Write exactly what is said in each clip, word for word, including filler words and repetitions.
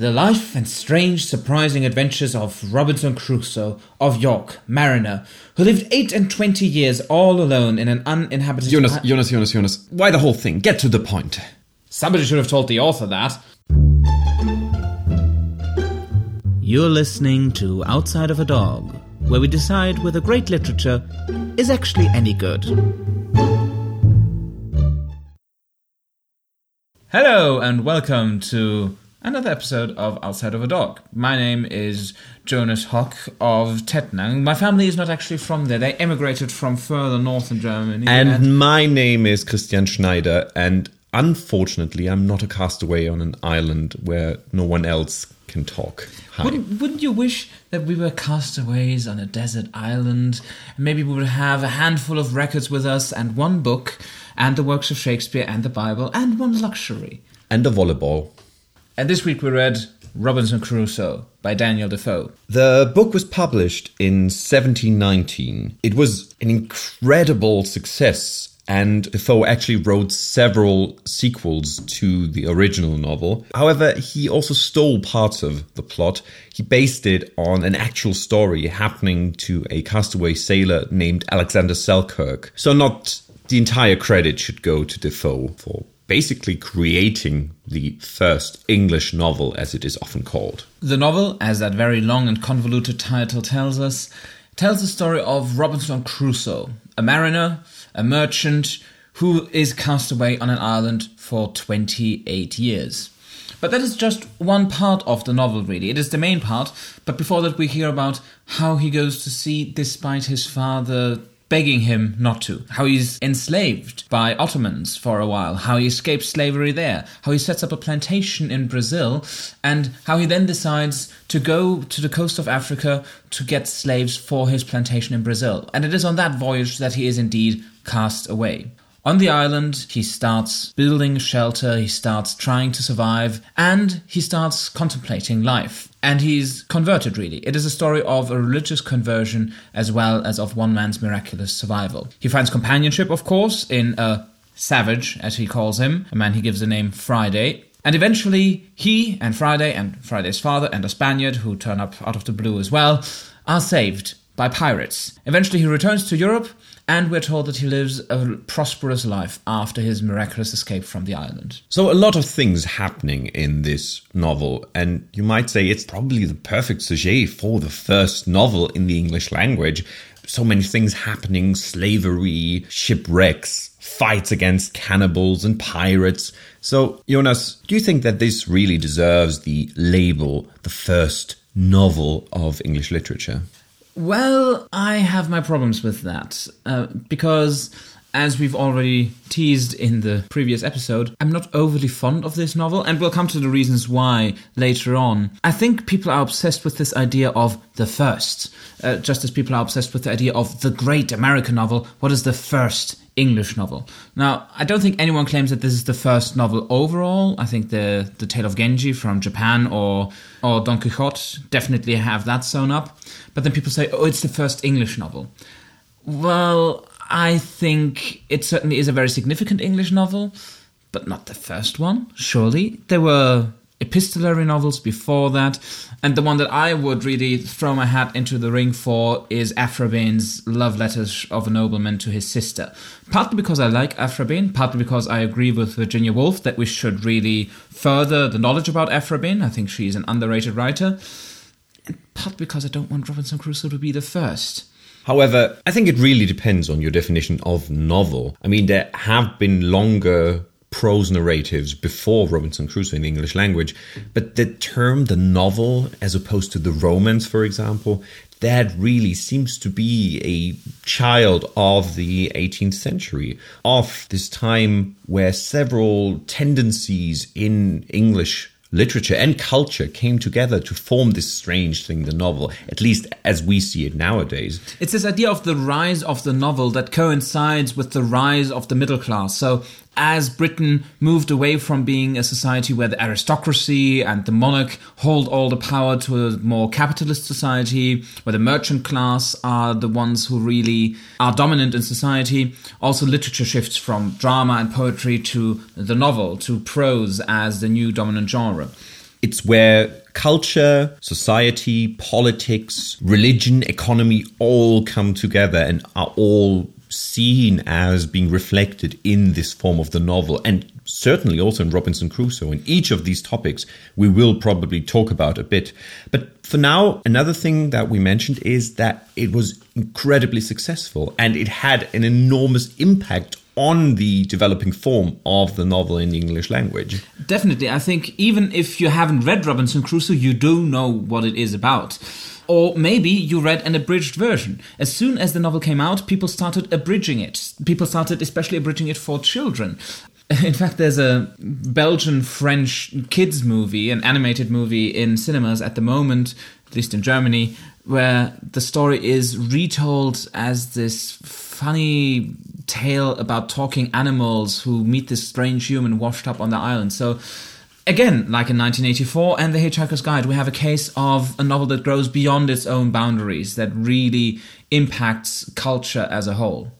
The life and strange, surprising adventures of Robinson Crusoe, of York, mariner, who lived eight and twenty years all alone in an uninhabited... Jonas, ha- Jonas, Jonas, Jonas. Why the whole thing? Get to the point. Somebody should have told the author that. You're listening to Outside of a Dog, where we decide whether great literature is actually any good. Hello and welcome to... another episode of Outside of a Dog. My name is Jonas Hock of Tettnang. My family is not actually from there. They emigrated from further north in Germany. And, and my name is Christian Schneider, and unfortunately I'm not a castaway on an island where no one else can talk. Hi. Wouldn't, wouldn't you wish that we were castaways on a desert island? Maybe we would have a handful of records with us and one book and the works of Shakespeare and the Bible and one luxury. And a volleyball. And this week we read Robinson Crusoe by Daniel Defoe. The book was published in seventeen nineteen. It was an incredible success, and Defoe actually wrote several sequels to the original novel. However, he also stole parts of the plot. He based it on an actual story happening to a castaway sailor named Alexander Selkirk. So not the entire credit should go to Defoe for basically creating the first English novel, as it is often called. The novel, as that very long and convoluted title tells us, tells the story of Robinson Crusoe, a mariner, a merchant, who is cast away on an island for twenty-eight years. But that is just one part of the novel, really. It is the main part, but before that we hear about how he goes to sea despite his father begging him not to, how he's enslaved by Ottomans for a while, how he escapes slavery there, how he sets up a plantation in Brazil, and how he then decides to go to the coast of Africa to get slaves for his plantation in Brazil. And it is on that voyage that he is indeed cast away. On the island, he starts building a shelter, he starts trying to survive, and he starts contemplating life. And he's converted, really. It is a story of a religious conversion as well as of one man's miraculous survival. He finds companionship, of course, in a savage, as he calls him, a man he gives the name Friday. And eventually, he and Friday and Friday's father and a Spaniard, who turn up out of the blue as well, are saved by pirates. Eventually, he returns to Europe, and we're told that he lives a prosperous life after his miraculous escape from the island. So a lot of things happening in this novel, and you might say it's probably the perfect sujet for the first novel in the English language. So many things happening: slavery, shipwrecks, fights against cannibals and pirates. So, Jonas, do you think that this really deserves the label, the first novel of English literature? Well, I have my problems with that, uh, because, as we've already teased in the previous episode, I'm not overly fond of this novel, and we'll come to the reasons why later on. I think people are obsessed with this idea of the first, uh, just as people are obsessed with the idea of the great American novel. What is the first English novel? Now, I don't think anyone claims that this is the first novel overall. I think the the Tale of Genji from Japan or or Don Quixote definitely have that sewn up. But then people say, oh, it's the first English novel. Well, I think it certainly is a very significant English novel, but not the first one, surely. There were epistolary novels before that, and the one that I would really throw my hat into the ring for is Aphra Behn's Love Letters of a Nobleman to His Sister. Partly because I like Aphra Behn, partly because I agree with Virginia Woolf that we should really further the knowledge about Aphra Behn. I think she's an underrated writer, and partly because I don't want Robinson Crusoe to be the first. However, I think it really depends on your definition of novel. I mean, there have been longer prose narratives before Robinson Crusoe in the English language, but the term the novel, as opposed to the romance, for example, that really seems to be a child of the eighteenth century, of this time where several tendencies in English literature and culture came together to form this strange thing, the novel, at least as we see it nowadays. It's this idea of the rise of the novel that coincides with the rise of the middle class. So as Britain moved away from being a society where the aristocracy and the monarch hold all the power to a more capitalist society, where the merchant class are the ones who really are dominant in society, also literature shifts from drama and poetry to the novel, to prose as the new dominant genre. It's where culture, society, politics, religion, economy all come together and are all seen as being reflected in this form of the novel, and certainly also in Robinson Crusoe. And each of these topics we will probably talk about a bit. But for now, another thing that we mentioned is that it was incredibly successful and it had an enormous impact on the developing form of the novel in the English language. Definitely. I think even if you haven't read Robinson Crusoe, you do know what it is about. Or maybe you read an abridged version. As soon as the novel came out, people started abridging it. People started especially abridging it for children. In fact, there's a Belgian-French kids movie, an animated movie in cinemas at the moment, at least in Germany, where the story is retold as this funny tale about talking animals who meet this strange human washed up on the island. So again, like in nineteen eighty-four and The Hitchhiker's Guide, we have a case of a novel that grows beyond its own boundaries, that really impacts culture as a whole.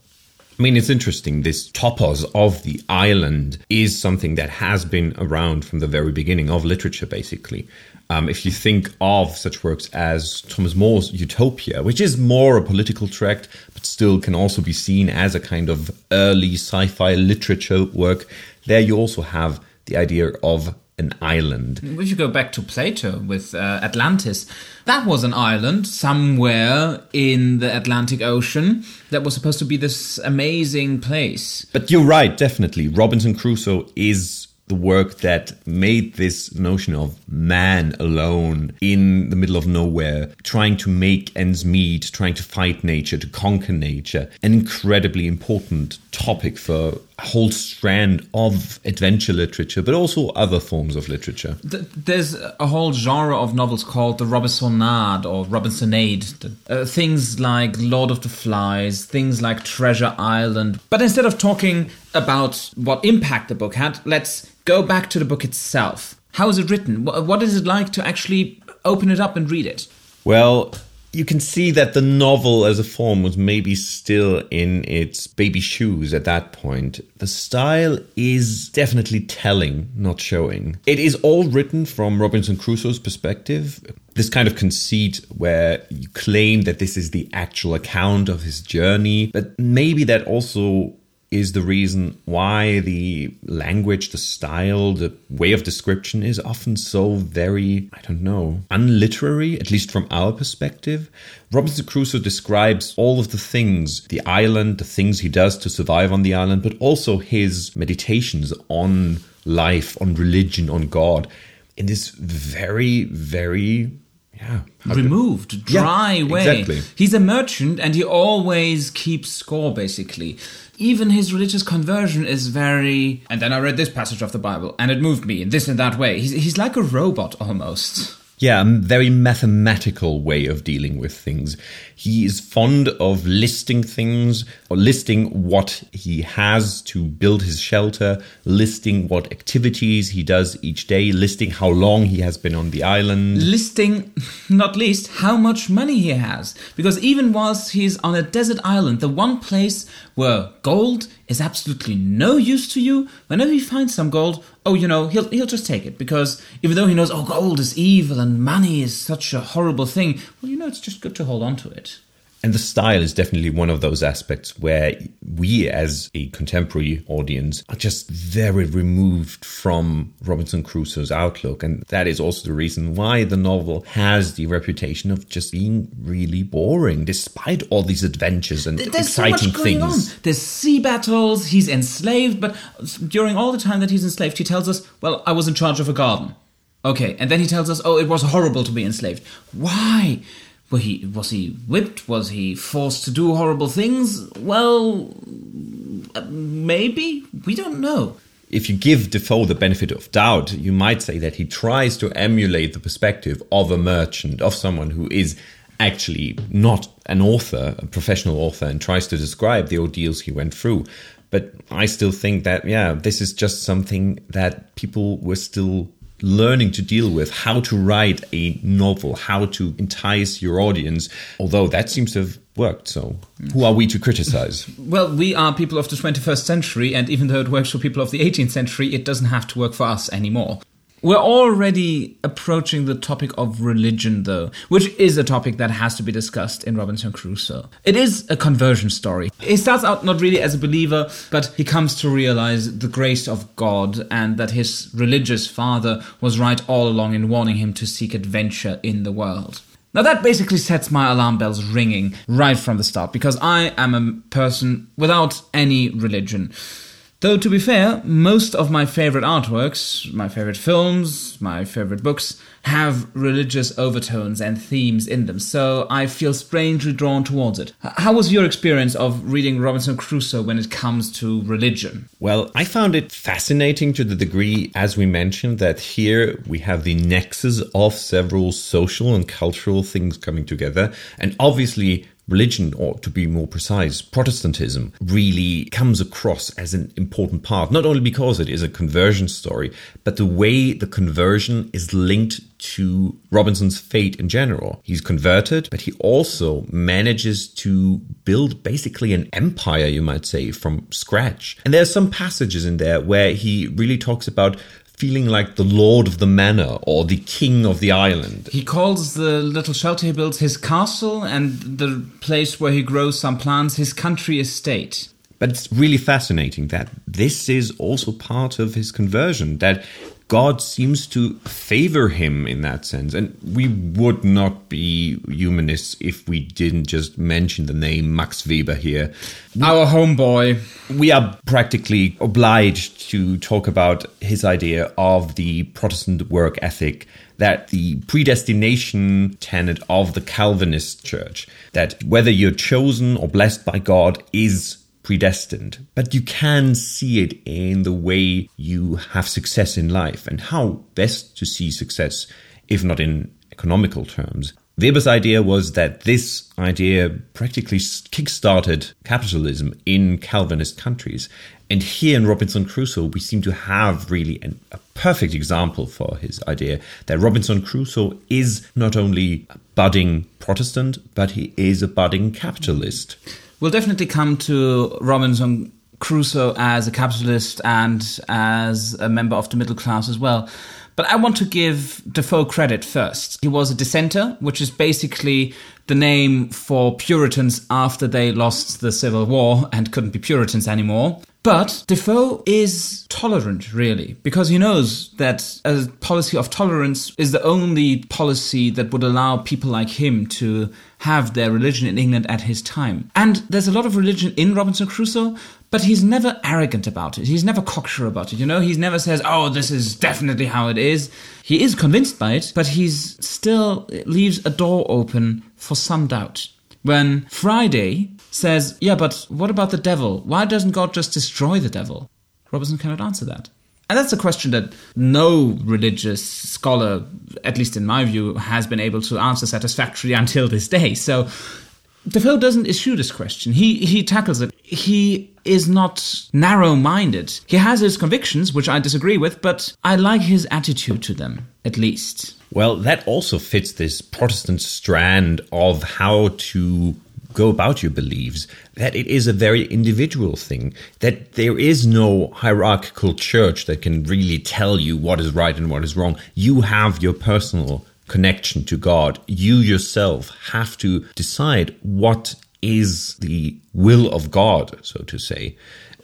I mean, it's interesting. This topos of the island is something that has been around from the very beginning of literature, basically. Um, if you think of such works as Thomas More's Utopia, which is more a political tract, but still can also be seen as a kind of early sci-fi literature work, there you also have the idea of an island. If you go back to Plato with uh, Atlantis, that was an island somewhere in the Atlantic Ocean that was supposed to be this amazing place. But you're right, definitely. Robinson Crusoe is the work that made this notion of man alone in the middle of nowhere, trying to make ends meet, trying to fight nature, to conquer nature, an incredibly important topic for a whole strand of adventure literature, but also other forms of literature. There's a whole genre of novels called the Robinsonade or Robinsonade, uh, things like Lord of the Flies, things like Treasure Island. But instead of talking about what impact the book had, let's go back to the book itself. How is it written? What is it like to actually open it up and read it? Well, you can see that the novel as a form was maybe still in its baby shoes at that point. The style is definitely telling, not showing. It is all written from Robinson Crusoe's perspective. This kind of conceit where you claim that this is the actual account of his journey, but maybe that also is the reason why the language, the style, the way of description is often so very, I don't know, unliterary, at least from our perspective. Robinson Crusoe describes all of the things, the island, the things he does to survive on the island, but also his meditations on life, on religion, on God, in this very, very Yeah, removed, dry yeah, way. Exactly. He's a merchant and he always keeps score, basically. Even his religious conversion is very, and then I read this passage of the Bible and it moved me in this and that way. He's, he's like a robot almost. Yeah, a very mathematical way of dealing with things. He is fond of listing things, or listing what he has to build his shelter, listing what activities he does each day, listing how long he has been on the island. Listing, not least, how much money he has. Because even whilst he's on a desert island, the one place where gold is absolutely no use to you, whenever he finds some gold, oh, you know, he'll he'll just take it. Because even though he knows, oh, gold is evil and money is such a horrible thing, well, you know, it's just good to hold on to it. And the style is definitely one of those aspects where we as a contemporary audience are just very removed from Robinson Crusoe's outlook. And that is also the reason why the novel has the reputation of just being really boring, despite all these adventures and There's exciting so much going things. On. There's sea battles, he's enslaved, but during all the time that he's enslaved, he tells us, well, I was in charge of a garden. Okay, and then he tells us, oh, it was horrible to be enslaved. Why? Was he, was he whipped? Was he forced to do horrible things? Well, maybe. We don't know. If you give Defoe the benefit of doubt, you might say that he tries to emulate the perspective of a merchant, of someone who is actually not an author, a professional author, and tries to describe the ordeals he went through. But I still think that, yeah, this is just something that people were still learning to deal with, how to write a novel, how to entice your audience, although that seems to have worked. So who are we to criticize? Well, we are people of the twenty-first century, and even though it works for people of the eighteenth century, it doesn't have to work for us anymore. We're already approaching the topic of religion, though, which is a topic that has to be discussed in Robinson Crusoe. It is a conversion story. He starts out not really as a believer, but he comes to realize the grace of God and that his religious father was right all along in warning him to seek adventure in the world. Now that basically sets my alarm bells ringing right from the start, because I am a person without any religion. Though, to be fair, most of my favorite artworks, my favorite films, my favorite books, have religious overtones and themes in them, so I feel strangely drawn towards it. How was your experience of reading Robinson Crusoe when it comes to religion? Well, I found it fascinating to the degree, as we mentioned, that here we have the nexus of several social and cultural things coming together, and obviously religion, or to be more precise, Protestantism, really comes across as an important part, not only because it is a conversion story, but the way the conversion is linked to Robinson's fate in general. He's converted, but he also manages to build basically an empire, you might say, from scratch. And there are some passages in there where he really talks about feeling like the lord of the manor or the king of the island. He calls the little shelter he builds his castle, and the place where he grows some plants his country estate. But it's really fascinating that this is also part of his conversion, that God seems to favor him in that sense. And we would not be humanists if we didn't just mention the name Max Weber here. Our homeboy. We are practically obliged to talk about his idea of the Protestant work ethic, that the predestination tenet of the Calvinist church, that whether you're chosen or blessed by God is predestined, but you can see it in the way you have success in life and how best to see success, if not in economical terms. Weber's idea was that this idea practically kickstarted capitalism in Calvinist countries. And here in Robinson Crusoe, we seem to have really an, a perfect example for his idea that Robinson Crusoe is not only a budding Protestant, but he is a budding capitalist. We'll definitely come to Robinson Crusoe as a capitalist and as a member of the middle class as well. But I want to give Defoe credit first. He was a dissenter, which is basically the name for Puritans after they lost the Civil War and couldn't be Puritans anymore. But Defoe is tolerant, really, because he knows that a policy of tolerance is the only policy that would allow people like him to have their religion in England at his time. And there's a lot of religion in Robinson Crusoe, but he's never arrogant about it. He's never cocksure about it, you know? He never says, oh, this is definitely how it is. He is convinced by it, but he's still leaves a door open for some doubt. When Friday says, yeah, but what about the devil? Why doesn't God just destroy the devil? Robinson cannot answer that. And that's a question that no religious scholar, at least in my view, has been able to answer satisfactorily until this day. So Defoe doesn't issue this question. He he tackles it. He is not narrow-minded. He has his convictions, which I disagree with, but I like his attitude to them, at least. Well, that also fits this Protestant strand of how to go about your beliefs, that it is a very individual thing, that there is no hierarchical church that can really tell you what is right and what is wrong. You have your personal connection to God. You yourself have to decide what is the will of God, so to say.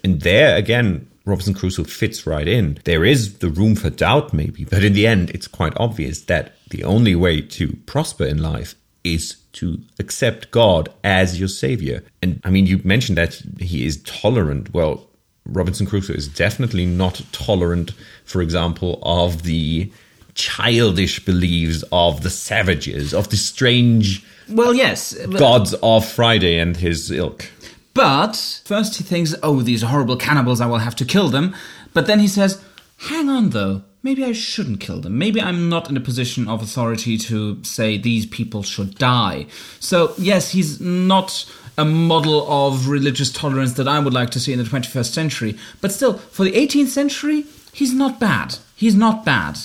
And there, again, Robinson Crusoe fits right in. There is the room for doubt, maybe, but in the end, it's quite obvious that the only way to prosper in life is to accept God as your savior. And I mean, you mentioned that he is tolerant. Well, Robinson Crusoe is definitely not tolerant, for example, of the childish beliefs of the savages, of the strange well, yes, but gods of Friday and his ilk. But first he thinks, oh, these horrible cannibals, I will have to kill them. But then he says, hang on though, maybe I shouldn't kill them. Maybe I'm not in a position of authority to say these people should die. So, yes, he's not a model of religious tolerance that I would like to see in the twenty-first century. But still, for the eighteenth century, he's not bad. He's not bad.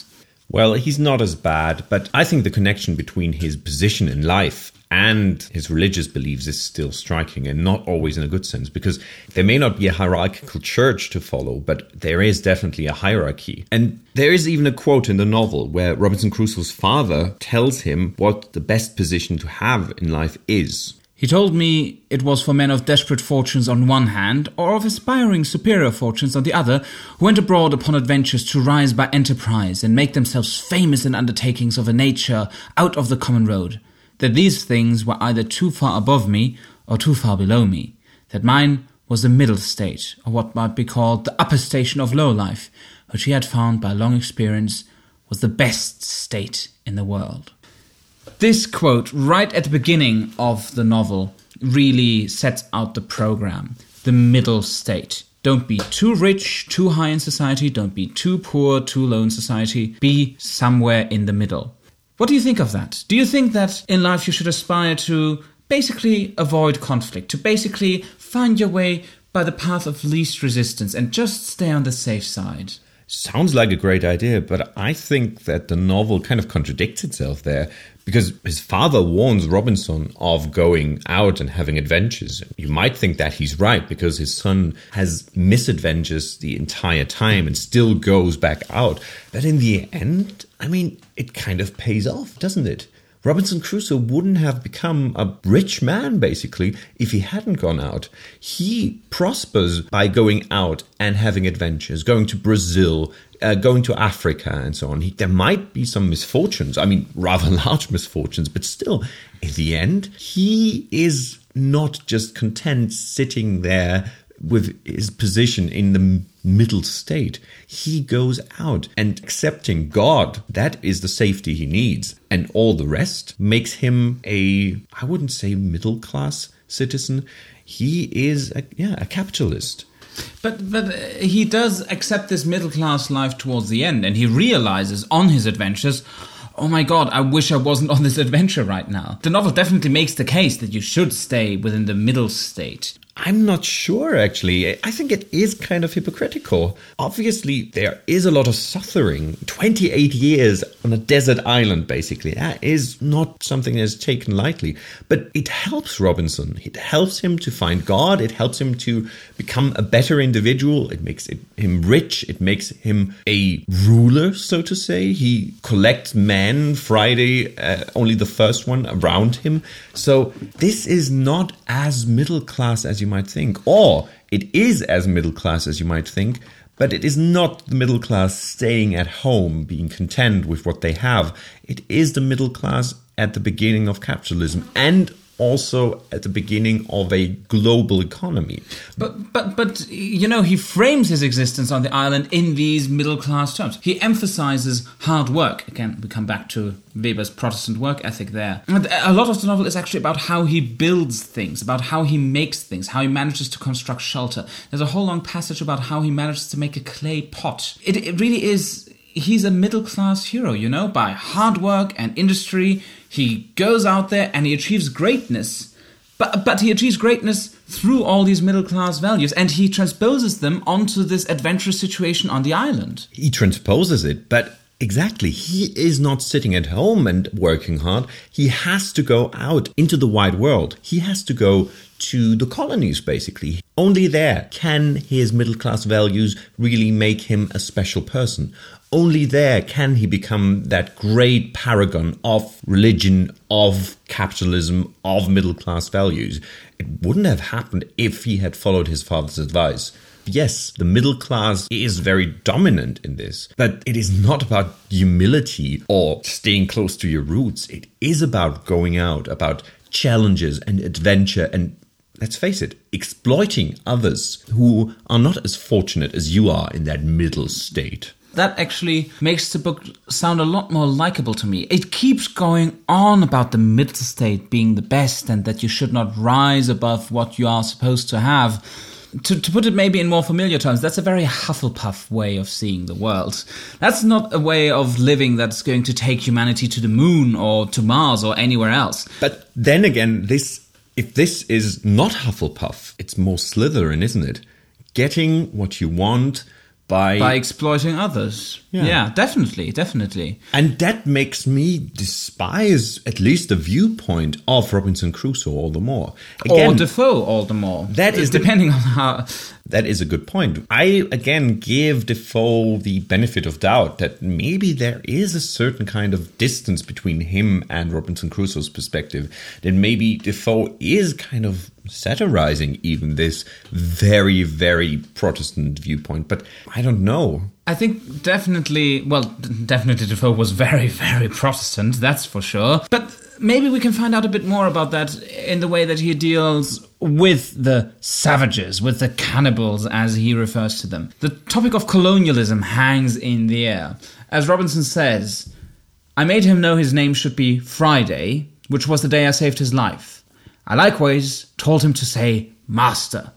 Well, he's not as bad, but I think the connection between his position in life and his religious beliefs is still striking, and not always in a good sense, because there may not be a hierarchical church to follow, but there is definitely a hierarchy. And there is even a quote in the novel where Robinson Crusoe's father tells him what the best position to have in life is. He told me it was for men of desperate fortunes on one hand, or of aspiring superior fortunes on the other, who went abroad upon adventures to rise by enterprise and make themselves famous in undertakings of a nature out of the common road, that these things were either too far above me or too far below me, that mine was the middle state, or what might be called the upper station of low life, which he had found by long experience was the best state in the world. This quote, right at the beginning of the novel, really sets out the program, the middle state. Don't be too rich, too high in society, don't be too poor, too low in society. Be somewhere in the middle. What do you think of that? Do you think that in life you should aspire to basically avoid conflict, to basically find your way by the path of least resistance and just stay on the safe side? Sounds like a great idea, but I think that the novel kind of contradicts itself there, because his father warns Robinson of going out and having adventures. You might think that he's right, because his son has misadventures the entire time and still goes back out. But in the end, I mean, it kind of pays off, doesn't it? Robinson Crusoe wouldn't have become a rich man, basically, if he hadn't gone out. He prospers by going out and having adventures, going to Brazil, uh, going to Africa and so on. He, there might be some misfortunes, I mean, rather large misfortunes, but still, in the end, he is not just content sitting there with his position in the middle state. He goes out and accepting God, that is the safety he needs. And all the rest makes him a, I wouldn't say middle class citizen. He is a, yeah, a capitalist. But but he does accept this middle class life towards the end, and he realizes on his adventures, oh my God, I wish I wasn't on this adventure right now. The novel definitely makes the case that you should stay within the middle state. I'm not sure, actually. I think it is kind of hypocritical. Obviously, there is a lot of suffering. twenty-eight years on a desert island, basically. That is not something that is taken lightly. But it helps Robinson. It helps him to find God. It helps him to become a better individual. It makes it, him rich. It makes him a ruler, so to say. He collects men Friday, uh, only the first one, around him. So this is not as middle class as you might think, or it is as middle class as you might think, but it is not the middle class staying at home, being content with what they have. It is the middle class at the beginning of capitalism and also at the beginning of a global economy. But, but, but you know, he frames his existence on the island in these middle class terms. He emphasizes hard work. Again, we come back to Weber's Protestant work ethic there. And a lot of the novel is actually about how he builds things, about how he makes things, how he manages to construct shelter. There's a whole long passage about how he manages to make a clay pot. It, it really is... He's a middle-class hero, you know, by hard work and industry. He goes out there and he achieves greatness. But but he achieves greatness through all these middle-class values, and he transposes them onto this adventurous situation on the island. He transposes it, but... Exactly. He is not sitting at home and working hard. He has to go out into the wide world. He has to go to the colonies, basically. Only there can his middle-class values really make him a special person. Only there can he become that great paragon of religion, of capitalism, of middle-class values. It wouldn't have happened if he had followed his father's advice. Yes, the middle class is very dominant in this, but it is not about humility or staying close to your roots. It is about going out, about challenges and adventure and, let's face it, exploiting others who are not as fortunate as you are in that middle state. That actually makes the book sound a lot more likable to me. It keeps going on about the middle state being the best and that you should not rise above what you are supposed to have. To, to put it maybe in more familiar terms, that's a very Hufflepuff way of seeing the world. That's not a way of living that's going to take humanity to the moon or to Mars or anywhere else. But then again, this if this is not Hufflepuff, it's more Slytherin, isn't it? Getting what you want by by exploiting others. Yeah. yeah, definitely, definitely. And that makes me despise at least the viewpoint of Robinson Crusoe all the more. Again, or Defoe all the more. That is depending the, on how. That is a good point. I again give Defoe the benefit of doubt that maybe there is a certain kind of distance between him and Robinson Crusoe's perspective. That maybe Defoe is kind of satirizing even this very, very Protestant viewpoint, but I don't know. I think definitely, well, definitely Defoe was very, very Protestant, that's for sure. But maybe we can find out a bit more about that in the way that he deals with the savages, with the cannibals, as he refers to them. The topic of colonialism hangs in the air. As Robinson says, I made him know his name should be Friday, which was the day I saved his life. I likewise told him to say master.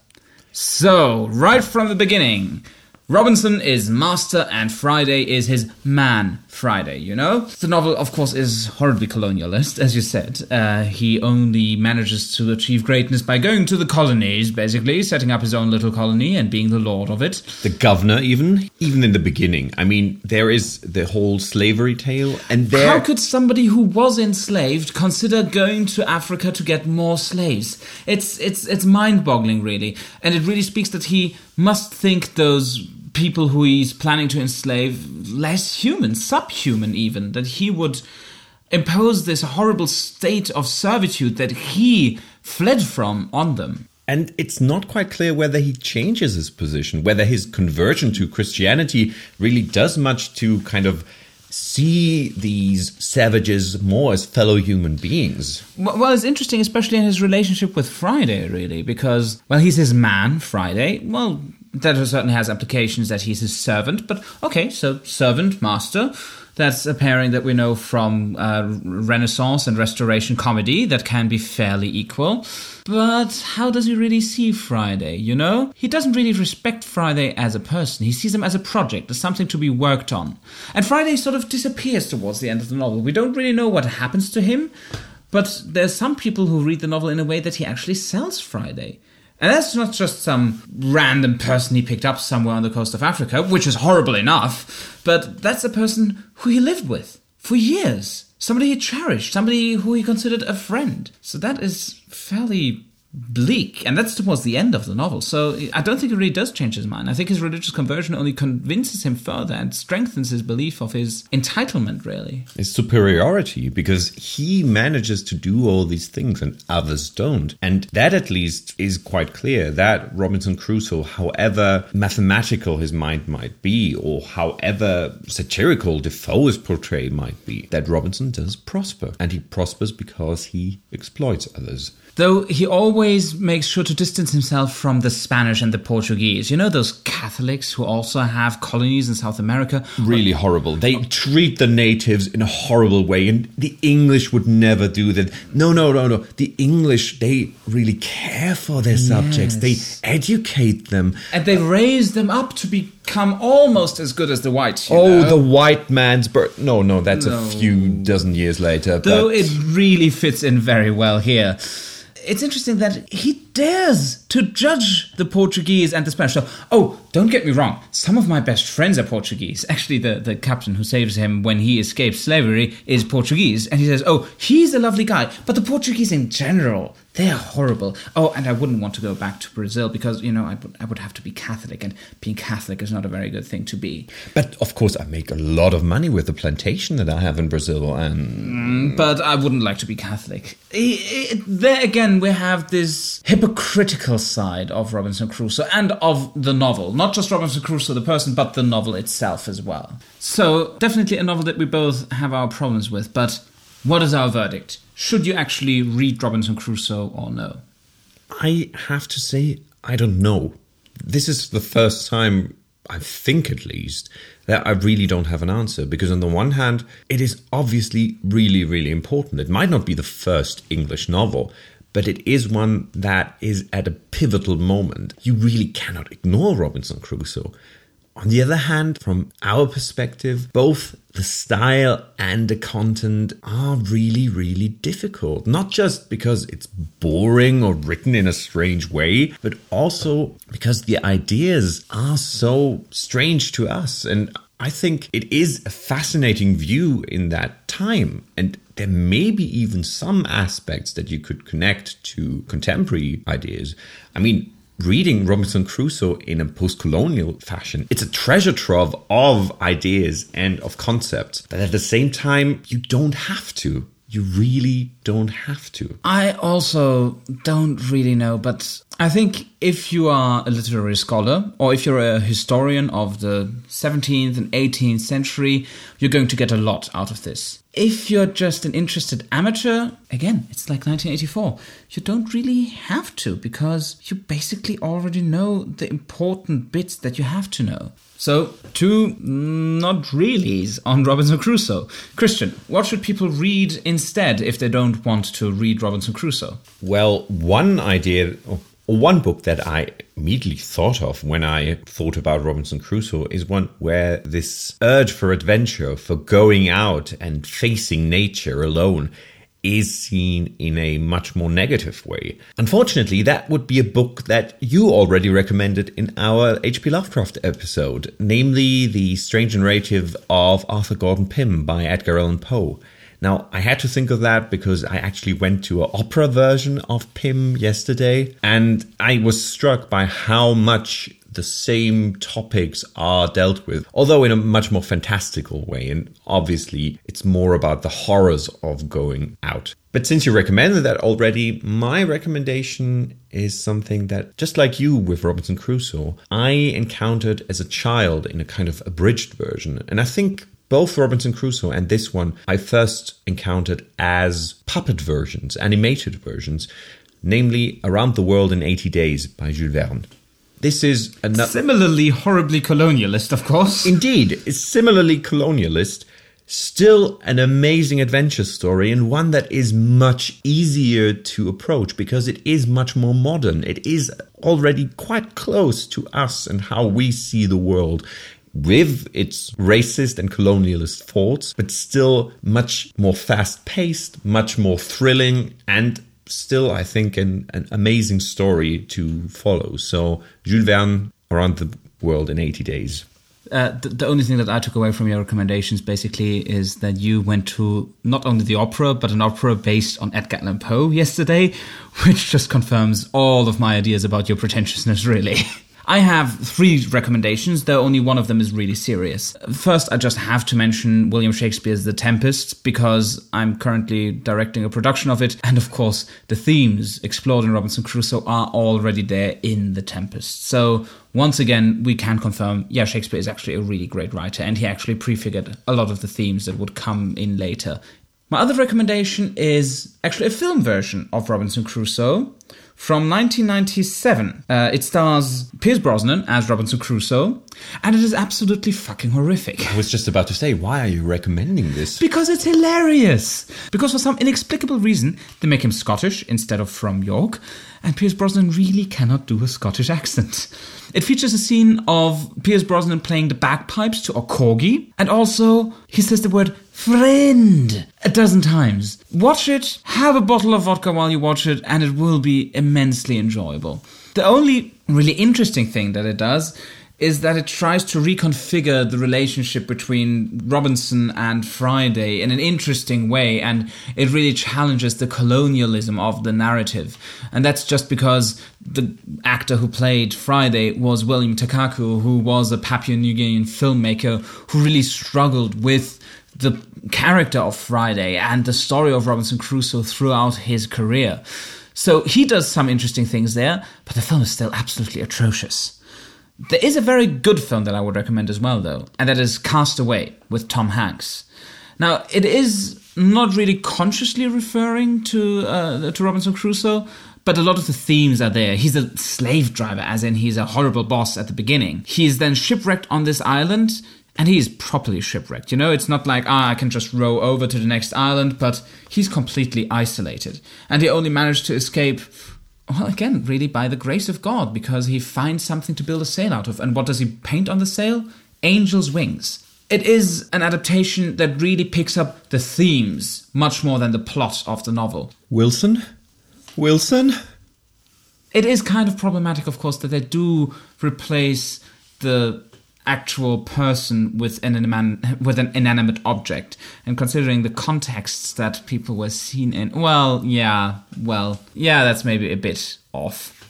So, right from the beginning, Robinson is master and Friday is his man Friday, you know? The novel, of course, is horribly colonialist, as you said. Uh, he only manages to achieve greatness by going to the colonies, basically, setting up his own little colony and being the lord of it. The governor, even? Even in the beginning. I mean, there is the whole slavery tale, and there... How could somebody who was enslaved consider going to Africa to get more slaves? It's, it's, it's mind-boggling, really. And it really speaks that he must think those people who he's planning to enslave less human, subhuman even, that he would impose this horrible state of servitude that he fled from on them. And it's not quite clear whether he changes his position, whether his conversion to Christianity really does much to kind of see these savages more as fellow human beings. Well, it's interesting, especially in his relationship with Friday, really, because, well, he's his man, Friday. Well, that certainly has implications that he's his servant, but okay, so servant, master, that's a pairing that we know from uh, Renaissance and Restoration comedy that can be fairly equal. But how does he really see Friday, you know? He doesn't really respect Friday as a person. He sees him as a project, as something to be worked on. And Friday sort of disappears towards the end of the novel. We don't really know what happens to him, but there's some people who read the novel in a way that he actually sells Friday. And that's not just some random person he picked up somewhere on the coast of Africa, which is horrible enough, but that's a person who he lived with for years. Somebody he cherished, somebody who he considered a friend. So that is fairly bleak, and that's towards the end of the novel. So I don't think it really does change his mind. I think his religious conversion only convinces him further and strengthens his belief of his entitlement, really. His superiority, because he manages to do all these things and others don't. And that at least is quite clear, that Robinson Crusoe, however mathematical his mind might be, or however satirical Defoe's portray might be, that Robinson does prosper. And he prospers because he exploits others. Though he always makes sure to distance himself from the Spanish and the Portuguese. You know, those Catholics who also have colonies in South America? Really horrible. They treat the natives in a horrible way, and the English would never do that. No, no, no, no. The English, they really care for their subjects. Yes. They educate them. And they raise them up to be come almost as good as the whites. You oh, know? The white man's birth. No, no, that's no. a few dozen years later. Though but... it really fits in very well here. It's interesting that he dares to judge the Portuguese and the Spanish. So, oh, don't get me wrong. Some of my best friends are Portuguese. Actually, the, the captain who saves him when he escapes slavery is Portuguese. And he says, oh, he's a lovely guy. But the Portuguese in general, they are horrible. Oh, and I wouldn't want to go back to Brazil because, you know, I would, I would have to be Catholic. And being Catholic is not a very good thing to be. But, of course, I make a lot of money with the plantation that I have in Brazil. and mm, But I wouldn't like to be Catholic. It, it, there again, we have this hypocritical side of Robinson Crusoe and of the novel. Not just Robinson Crusoe, the person, but the novel itself as well. So, definitely a novel that we both have our problems with, but what is our verdict? Should you actually read Robinson Crusoe or no? I have to say, I don't know. This is the first time, I think at least, that I really don't have an answer. Because on the one hand, it is obviously really, really important. It might not be the first English novel, but it is one that is at a pivotal moment. You really cannot ignore Robinson Crusoe. On the other hand, from our perspective, both the style and the content are really, really difficult. Not just because it's boring or written in a strange way, but also because the ideas are so strange to us. And I think it is a fascinating view in that time. And there may be even some aspects that you could connect to contemporary ideas. I mean, reading Robinson Crusoe in a post-colonial fashion, it's a treasure trove of ideas and of concepts. But at the same time, you don't have to. You really don't have to. I also don't really know, but I think if you are a literary scholar or if you're a historian of the seventeenth and eighteenth century, you're going to get a lot out of this. If you're just an interested amateur, again, it's like nineteen eighty-four. You don't really have to, because you basically already know the important bits that you have to know. So, two not reallys on Robinson Crusoe. Christian, what should people read instead if they don't want to read Robinson Crusoe? Well, one idea... Oh. One book that I immediately thought of when I thought about Robinson Crusoe is one where this urge for adventure, for going out and facing nature alone, is seen in a much more negative way. Unfortunately, that would be a book that you already recommended in our H P Lovecraft episode, namely The Strange Narrative of Arthur Gordon Pym by Edgar Allan Poe. Now, I had to think of that because I actually went to an opera version of Pym yesterday, and I was struck by how much the same topics are dealt with, although in a much more fantastical way. And obviously, it's more about the horrors of going out. But since you recommended that already, my recommendation is something that, just like you with Robinson Crusoe, I encountered as a child in a kind of abridged version. And I think both Robinson Crusoe and this one I first encountered as puppet versions, animated versions, namely Around the World in eighty days by Jules Verne. This is another... Similarly horribly colonialist, of course. Indeed, it's similarly colonialist. Still an amazing adventure story, and one that is much easier to approach because it is much more modern. It is already quite close to us and how we see the world, with its racist and colonialist faults, but still much more fast-paced, much more thrilling, and still, I think, an, an amazing story to follow. So, Jules Verne, Around the World in eighty days. Uh, the, the only thing that I took away from your recommendations, basically, is that you went to not only the opera, but an opera based on Edgar Allan Poe yesterday, which just confirms all of my ideas about your pretentiousness, really. I have three recommendations, though only one of them is really serious. First, I just have to mention William Shakespeare's The Tempest, because I'm currently directing a production of it. And of course, the themes explored in Robinson Crusoe are already there in The Tempest. So once again, we can confirm, yeah, Shakespeare is actually a really great writer, and he actually prefigured a lot of the themes that would come in later. My other recommendation is actually a film version of Robinson Crusoe from nineteen ninety-seven. Uh, it stars Pierce Brosnan as Robinson Crusoe, and it is absolutely fucking horrific. I was just about to say, why are you recommending this? Because it's hilarious. Because for some inexplicable reason, they make him Scottish instead of from York, and Pierce Brosnan really cannot do a Scottish accent. It features a scene of Pierce Brosnan playing the bagpipes to a corgi, and also he says the word friend a dozen times. Watch it, have a bottle of vodka while you watch it, and it will be immensely enjoyable. The only really interesting thing that it does is that it tries to reconfigure the relationship between Robinson and Friday in an interesting way, and it really challenges the colonialism of the narrative. And that's just because the actor who played Friday was William Takaku, who was a Papua New Guinean filmmaker who really struggled with the character of Friday and the story of Robinson Crusoe throughout his career. So he does some interesting things there, but the film is still absolutely atrocious. There is a very good film that I would recommend as well, though, and that is Cast Away with Tom Hanks. Now, it is not really consciously referring to uh, to Robinson Crusoe, but a lot of the themes are there. He's a slave driver, as in he's a horrible boss at the beginning. He is then shipwrecked on this island, and he is properly shipwrecked. You know, it's not like, ah, I can just row over to the next island, but he's completely isolated. And he only managed to escape well, again, really by the grace of God, because he finds something to build a sail out of. And what does he paint on the sail? Angels' wings. It is an adaptation that really picks up the themes much more than the plot of the novel. Wilson? Wilson? It is kind of problematic, of course, that they do replace the actual person with an, inan- with an inanimate object. And considering the contexts that people were seen in, well, yeah, well, yeah, that's maybe a bit off.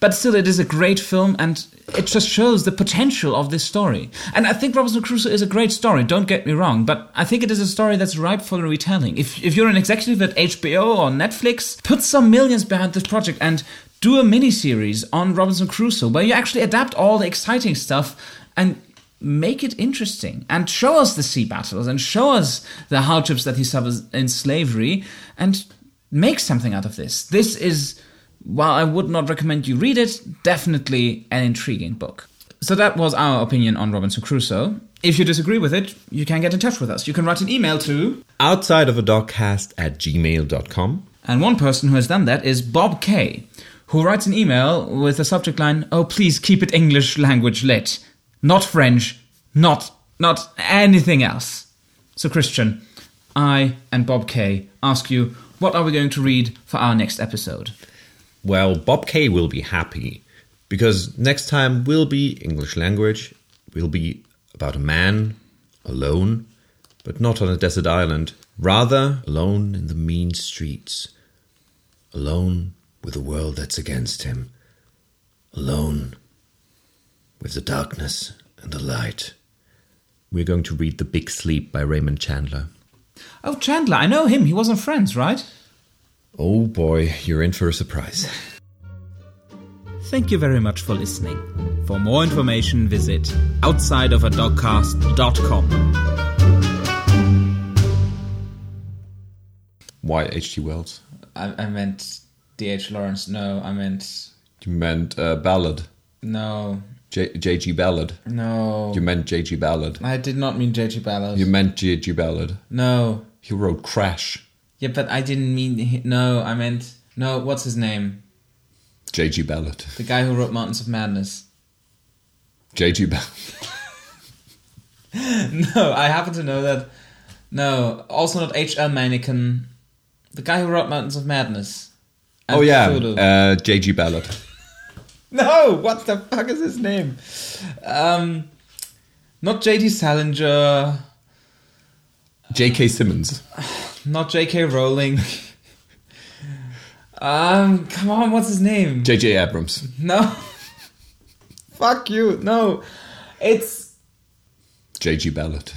But still, it is a great film, and it just shows the potential of this story. And I think Robinson Crusoe is a great story, don't get me wrong, but I think it is a story that's ripe for retelling. If if you're an executive at H B O or Netflix, put some millions behind this project and do a miniseries on Robinson Crusoe where you actually adapt all the exciting stuff and make it interesting and show us the sea battles and show us the hardships that he suffers in slavery and make something out of this. This is... While I would not recommend you read it, definitely an intriguing book. So that was our opinion on Robinson Crusoe. If you disagree with it, you can get in touch with us. You can write an email to outside of a dog cast at gmail dot com. And one person who has done that is Bob Kay, who writes an email with the subject line, "Oh, please keep it English language lit. Not French, not, not anything else." So Christian, I and Bob Kay ask you, what are we going to read for our next episode? Well, Bob Kay will be happy, because next time will be English language, will be about a man, alone, but not on a desert island, rather alone in the mean streets, alone with a world that's against him, alone with the darkness and the light. We're going to read The Big Sleep by Raymond Chandler. Oh, Chandler, I know him, he was on Friends, right? Oh boy, you're in for a surprise. Thank you very much for listening. For more information, visit outside of a dogcast dot com. Why H G. Wells? I, I meant D H. Lawrence. No, I meant... You meant uh, Ballard. No. J G. Ballard. No. You meant J G. Ballard. I did not mean J G. Ballard. You meant J G. Ballard. No. He wrote Crash. Yeah, but I didn't mean... No, I meant... No, what's his name? J G. Ballard. The guy who wrote Mountains of Madness. J G. Ballard. No, I happen to know that... No, also not H L Mencken. The guy who wrote Mountains of Madness. And oh, yeah. Uh, J G. Ballard. No, what the fuck is his name? Um, not J D. Salinger. J K. Simmons. Not J K. Rowling. um, come on, what's his name? J J. Abrams. No. Fuck you. No. It's... J G. Ballard.